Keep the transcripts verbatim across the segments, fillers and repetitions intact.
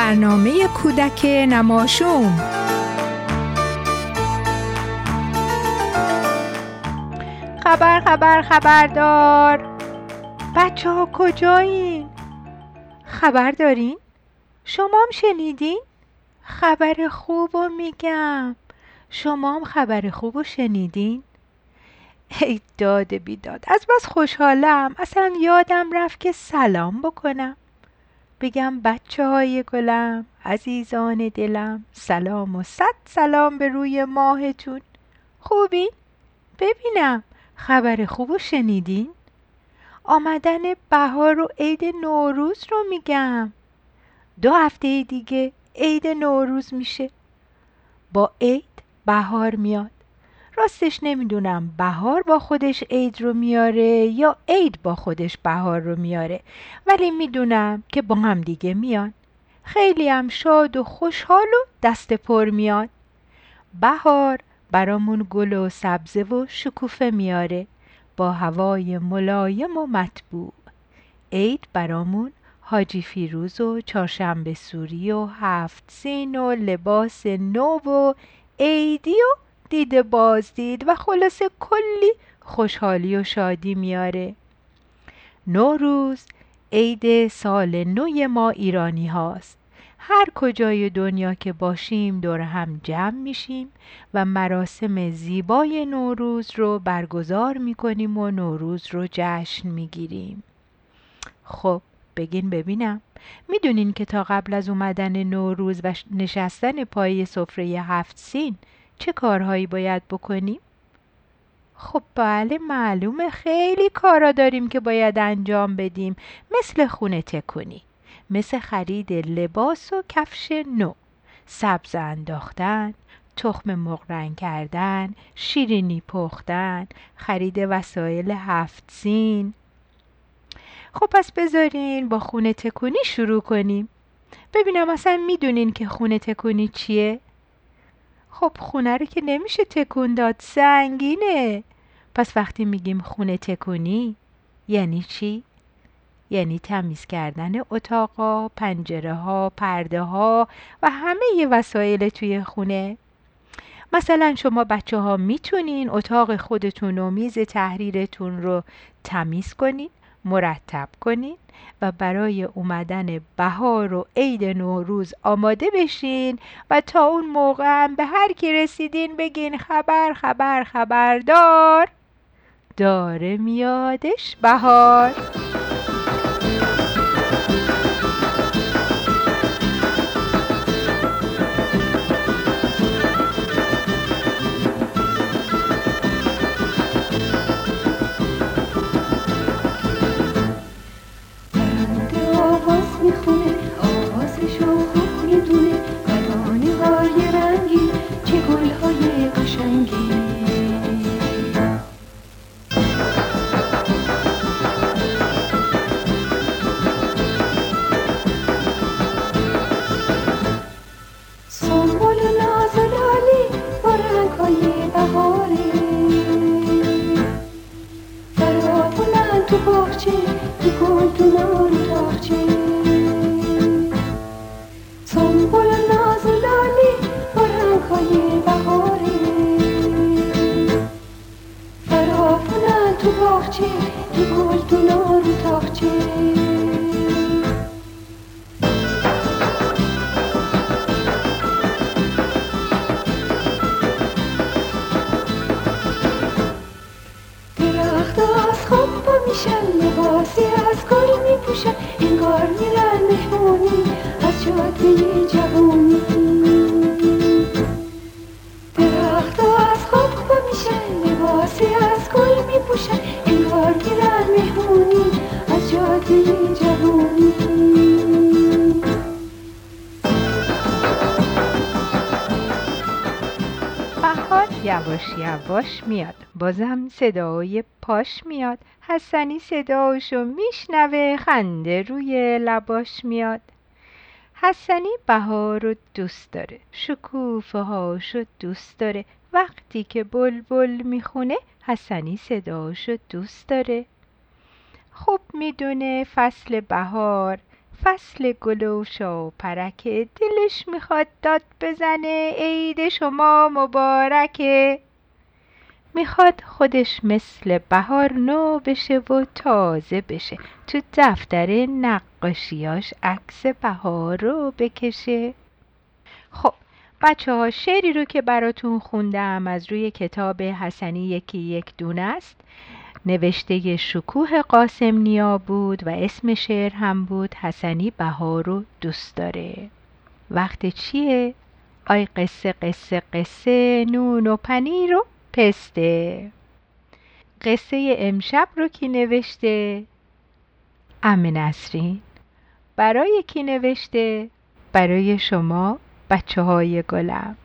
برنامه کودک نماشوم. خبر خبر خبردار. بچه ها کجایین؟ خبر دارین؟ شمام شنیدین؟ خبر خوبو میگم. شمام خبر خوبو شنیدین؟ ای داد بیداد، از بس خوشحالم اصلا یادم رفت که سلام بکنم. بگم بچه های گلم، عزیزان دلم، سلام و صد سلام به روی ماهتون. خوبین؟ ببینم خبر خوبو شنیدین؟ آمدن بهار و عید نوروز رو میگم. دو هفته دیگه عید نوروز میشه. با عید بهار میاد. راستش نمیدونم بهار با خودش عید رو میاره یا عید با خودش بهار رو میاره، ولی میدونم که با هم دیگه میان. خیلی هم شاد و خوشحال و دست پر میان. بهار برامون گل و سبزه و شکوفه میاره با هوای ملایم و مطبوع. عید برامون حاجی فیروز و چهارشنبه سوری و هفت سین و لباس نو و عیدی و دیده بازدید و خلاصه کلی خوشحالی و شادی میاره. نوروز عید سال نو ما ایرانی هاست. هر کجای دنیا که باشیم دور هم جمع میشیم و مراسم زیبای نوروز رو برگزار میکنیم و نوروز رو جشن میگیریم. خب بگین ببینم، میدونین که تا قبل از اومدن نوروز و نشستن پای سفره هفت سین چه کارهایی باید بکنیم؟ خب بله معلومه، خیلی کارا داریم که باید انجام بدیم، مثل خونه تکونی، مثل خرید لباس و کفش نو، سبز انداختن، تخم مرغ رنگ کردن، شیرینی پختن، خرید وسایل هفت سین. خب پس بذارین با خونه تکونی شروع کنیم. ببینم اصلا میدونین که خونه تکونی چیه؟ خب خونه رو که نمیشه تکون داد، سنگینه. پس وقتی میگیم خونه تکونی یعنی چی؟ یعنی تمیز کردن اتاقا، پنجره ها، پرده ها و همه ی وسایل توی خونه. مثلا شما بچه ها میتونین اتاق خودتون و میز تحریرتون رو تمیز کنین، مرتب کنین و برای اومدن بهار و عید نوروز آماده بشین و تا اون موقع هم به هر کی رسیدین بگین خبر خبر خبردار، داره میادش بهار. یواش میاد، بازم صدای پاش میاد. حسنی صداشو میشنوه، خنده روی لباش میاد. حسنی بهار رو دوست داره، شکوفه هاشو دوست داره. وقتی که بلبل میخونه حسنی صداشو دوست داره. خوب میدونه فصل بهار فصل گل و شاپرکه، دلش میخواد داد بزنه عید شما مبارکه. میخواد خودش مثل بهار نو بشه و تازه بشه، تو دفتر نقاشیاش عکس بهار رو بکشه. خب بچه ها، شعری رو که براتون خوندم از روی کتاب حسنی یکی یک دونه است، نوشته شکوه قاسم نیا بود و اسم شعر هم بود حسنی بهار رو دوست داره. وقت چیه؟ آی قصه قصه قصه نون و پنیر و پسته. قصه امشب رو کی نوشته؟ عمه نسرین. برای کی نوشته؟ برای شما بچه های گلم.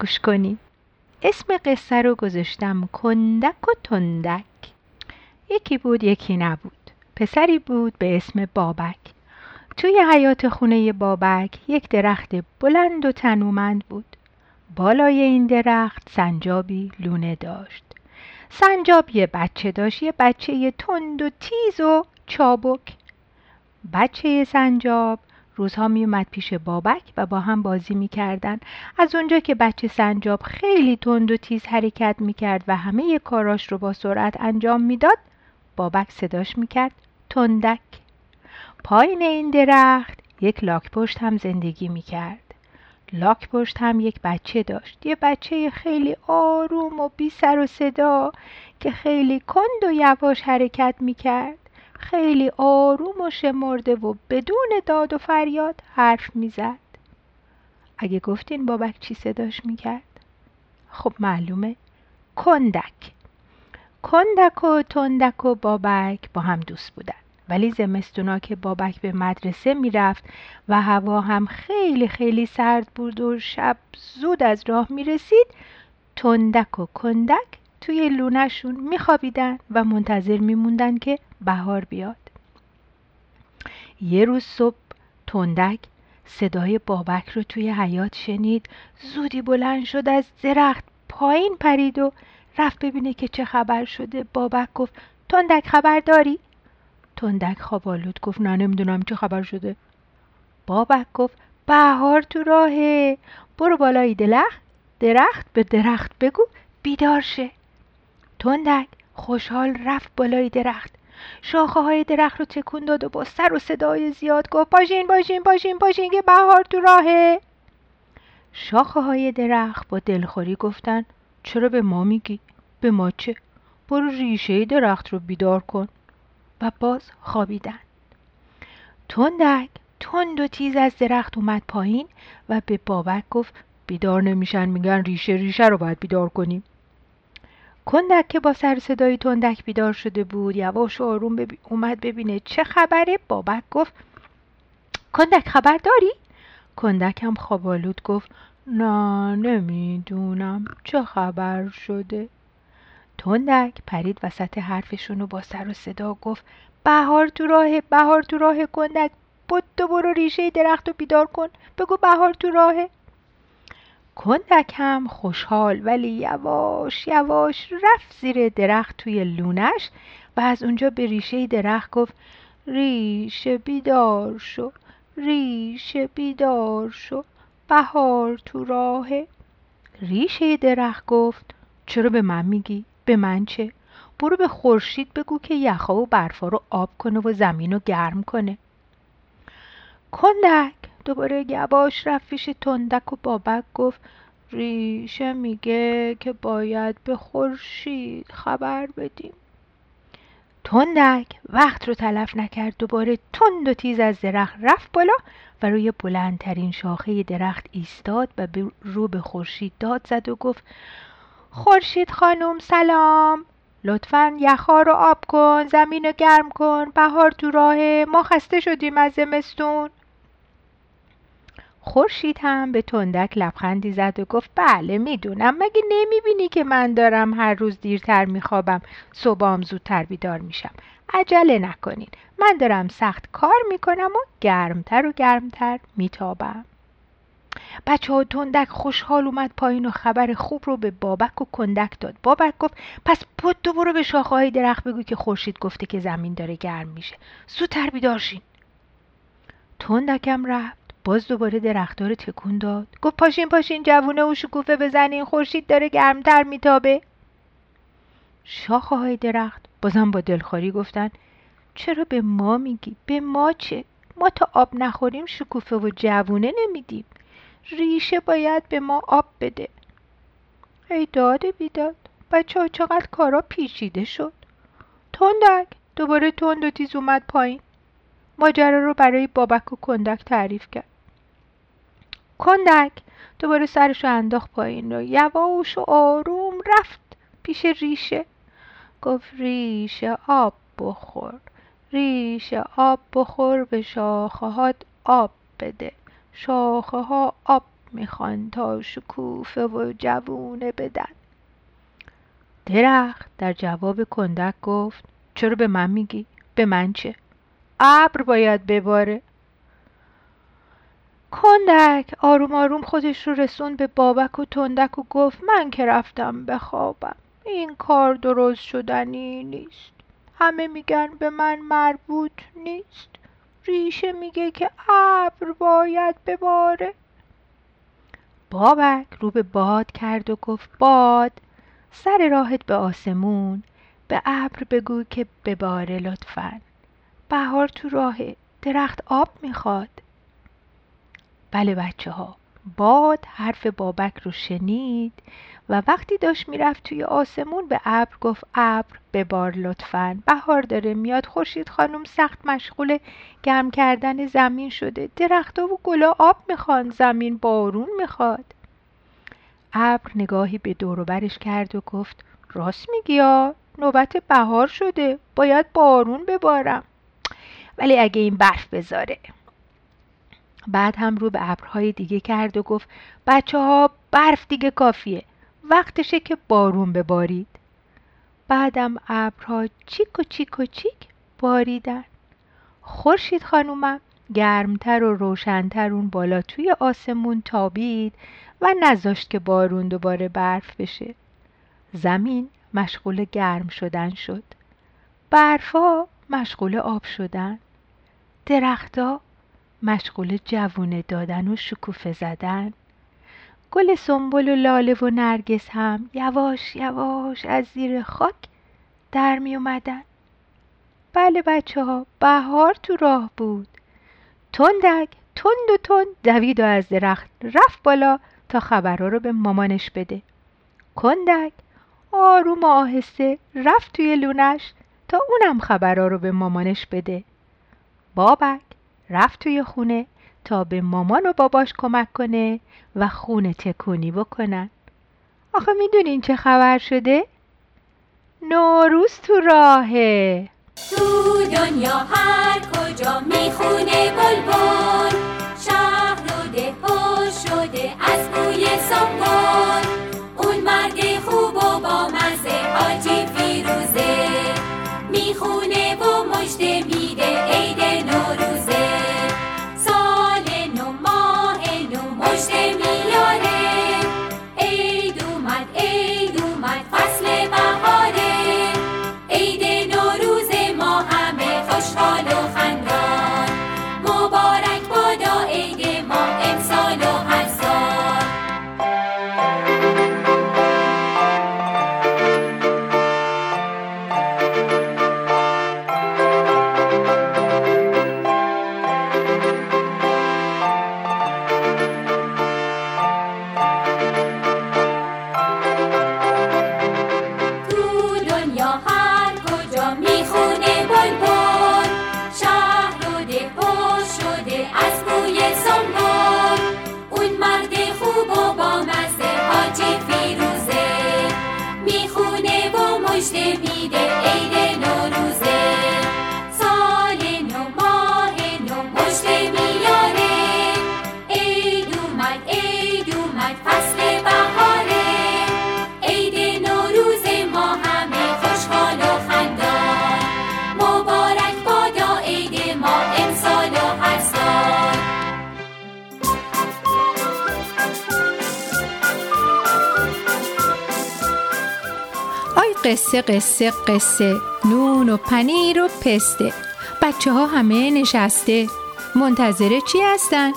گوش کنی، اسم قصه رو گذاشتم کندک و تندک. یکی بود یکی نبود. پسری بود به اسم بابک. توی حیاط خونه بابک یک درخت بلند و تنومند بود. بالای این درخت سنجابی لونه داشت. سنجاب یه بچه داشت، یه بچه یه تند و تیز و چابک. بچه سنجاب روزها می اومد پیش بابک و با هم بازی می کردن. از اونجا که بچه سنجاب خیلی تند و تیز حرکت می کرد و همه کاراش رو با سرعت انجام می داد، بابک صداش می کرد تندک. پایین این درخت یک لاک پشت هم زندگی می کرد. لاک پشت هم یک بچه داشت، یه بچه خیلی آروم و بی سر و صدا که خیلی کند و یواش حرکت می کرد. خیلی آروم و شمرده و بدون داد و فریاد حرف میزد. اگه گفتین بابک چی صداش میکرد؟ خب معلومه، کندک. کندک و تندک و بابک با هم دوست بودن، ولی زمستونا که بابک به مدرسه میرفت و هوا هم خیلی خیلی سرد بود و شب زود از راه میرسید، تندک و کندک توی لونه‌شون میخوابیدن و منتظر میموندن که بهار بیاد. یه روز صبح تندک صدای بابک رو توی حیاط شنید، زودی بلند شد، از درخت پایین پرید و رفت ببینه که چه خبر شده. بابک گفت تندک خبر داری؟ تندک خوابالود گفت نه نمیدونم چه خبر شده. بابک گفت بهار تو راهه، برو بالای درخت درخت به درخت بگو بیدار شه. تندک خوشحال رفت بالای درخت، شاخه های درخت رو تکون داد و با سر و صدای زیاد گفت پاشین پاشین پاشین پاشین که بهار تو راهه. شاخه های درخت با دلخوری گفتن چرا به ما میگی؟ به ما چه؟ برو ریشه درخت رو بیدار کن. و باز خوابیدن. تندک تند و تیز از درخت اومد پایین و به بابک گفت بیدار نمیشن، میگن ریشه ریشه رو باید بیدار کنیم. کندک که با سر صدای تندک بیدار شده بود، یواش و آروم بب... اومد ببینه چه خبره. بابک گفت کندک خبر داری؟ کندک هم خوابالود گفت نه نمیدونم چه خبر شده. تندک پرید وسط حرفشون و با سر و صدا گفت بهار تو راهه، بهار تو راهه. کندک بدو برو ریشه درخت رو بیدار کن، بگو بهار تو راهه. کندک هم خوشحال ولی یواش یواش رفت زیر درخت توی لونش و از اونجا به ریشه درخت گفت ریشه بیدار شو، ریشه بیدار شو، بهار تو راهه. ریشه درخت گفت چرا به من میگی؟ به من چه؟ برو به خورشید بگو که یخا و برفا رو آب کنه و زمین رو گرم کنه. کندک دوباره یواش رفت پیش تندک و بابک گفت ریشه میگه که باید به خورشید خبر بدیم. تندک وقت رو تلف نکرد، دوباره تند و تیز از درخت رفت بالا و روی بلندترین شاخه درخت ایستاد و رو به خورشید داد زد و گفت خورشید خانم سلام، لطفاً یخا رو آب کن، زمین رو گرم کن، بهار تو راهه، ما خسته شدیم از زمستون. خورشید هم به تندک لبخندی زد و گفت بله میدونم، مگه نمیبینی که من دارم هر روز دیرتر میخوابم، صبحام زودتر بیدار میشم، عجله نکنین، من دارم سخت کار میکنم و گرمتر و گرمتر میتابم. بچه ها، تندک خوشحال اومد پایین و خبر خوب رو به بابک و کندک داد. بابک گفت پس بدو برو به شاخه‌های درخت بگو که خورشید گفته که زمین داره گرم میشه، زودتر بیدار شین. تندکم رفت، باز دوباره درختار تکون داد، گفت پاشین پاشین جوونه و شکوفه بزنین، خورشید داره گرمتر میتابه. شاخه های درخت بازم با دلخوری گفتن چرا به ما میگی؟ به ما چه؟ ما تا آب نخوریم شکوفه و جوونه نمیدیم. ریشه باید به ما آب بده. ای داده بیداد، بچه ها چقدر کارا پیچیده شد. تندک دوباره تند و تیز اومد پایین. ماجرا رو برای بابک و کندک تعریف کرد. کندک دوباره سرش رو انداخت پایین رو یواش و آروم رفت پیش ریشه. گفت ریشه آب بخور، ریشه آب بخور، به شاخه‌هات آب بده، شاخه‌ها آب میخوان تا شکوفه و جوونه بدن. درخت در جواب کندک گفت چرا به من میگی؟ به من چه؟ ابر باید بباره. کندک آروم آروم خودش رو رسون به بابک و تندک و گفت من که رفتم بخوابم، این کار درست شدنی نیست. همه میگن به من مربوط نیست. ریشه میگه که ابر باید بباره. بابک رو به باد کرد و گفت باد سر راهت به آسمون، به ابر بگو که بباره لطفاً. بهار تو راهه، درخت آب میخواد. بله بچه ها، باد حرف بابک رو شنید و وقتی داشت میرفت توی آسمون به ابر گفت ابر ببار لطفاً، بهار داره میاد، خورشید خانم سخت مشغول گرم کردن زمین شده، درخت و گلا آب میخوان، زمین بارون میخواد. ابر نگاهی به دور و برش کرد و گفت راست میگی ها، نوبت بهار شده، باید بارون ببارم، ولی اگه این برف بذاره. بعد هم رو به ابرهای دیگه کرد و گفت بچه ها برف دیگه کافیه، وقتشه که بارون ببارید. بعدم ابرها چیک و چیک و چیک باریدن. خورشید خانومم گرمتر و روشنتر اون بالا توی آسمون تابید و نذاشت که بارون دوباره برف بشه. زمین مشغول گرم شدن شد، برفا مشغول آب شدن، درختا مشغول جوونه دادن و شکوفه زدن، گل سنبل و لاله و نرگس هم یواش یواش از زیر خاک در می اومدن. بله بچه ها، بهار تو راه بود. تندک تند و تند دوید و از درخت رفت بالا تا خبرها رو به مامانش بده. کندک آروم و آهسته رفت توی لونش تا اونم خبرها رو به مامانش بده. بابک رفت توی خونه تا به مامان و باباش کمک کنه و خونه تکونی بکنن. آخه میدونین چه خبر شده؟ نوروز تو راهه. تو دنیا هر کجا میخونه بلبل، شهر و ده پر شده از بوی سنبل. اون مرد خوب و با مزه حاجی فیروزه میخونه و مژده میده عید نوروزه. سال نو ماه نو مژده میاره، عید اومد عید اومد فصل بهاره. عید نوروز ما همه خوشحال و خندان، مبارک بادا عید ما امسال و هر سال. قصه قصه قصه، نون و پنیر و پسته. بچه ها همه نشسته، منتظر چی هستن؟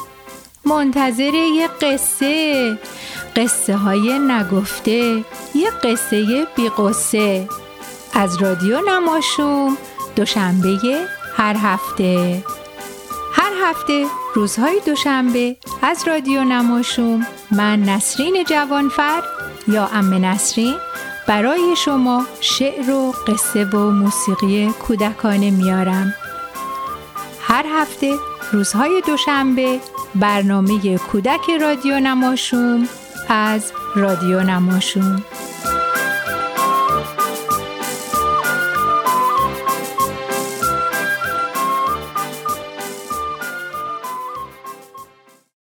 منتظر یه قصه، قصه های نگفته، یه قصه بی قصه از رادیو نماشوم، دوشنبه هر هفته. هر هفته روزهای دوشنبه از رادیو نماشوم من نسرین جوانفر یا عمه نسرین برای شما شعر و قصه و موسیقی کودکانه میارم. هر هفته روزهای دوشنبه برنامه کودک رادیو نماشوم از رادیو نماشوم.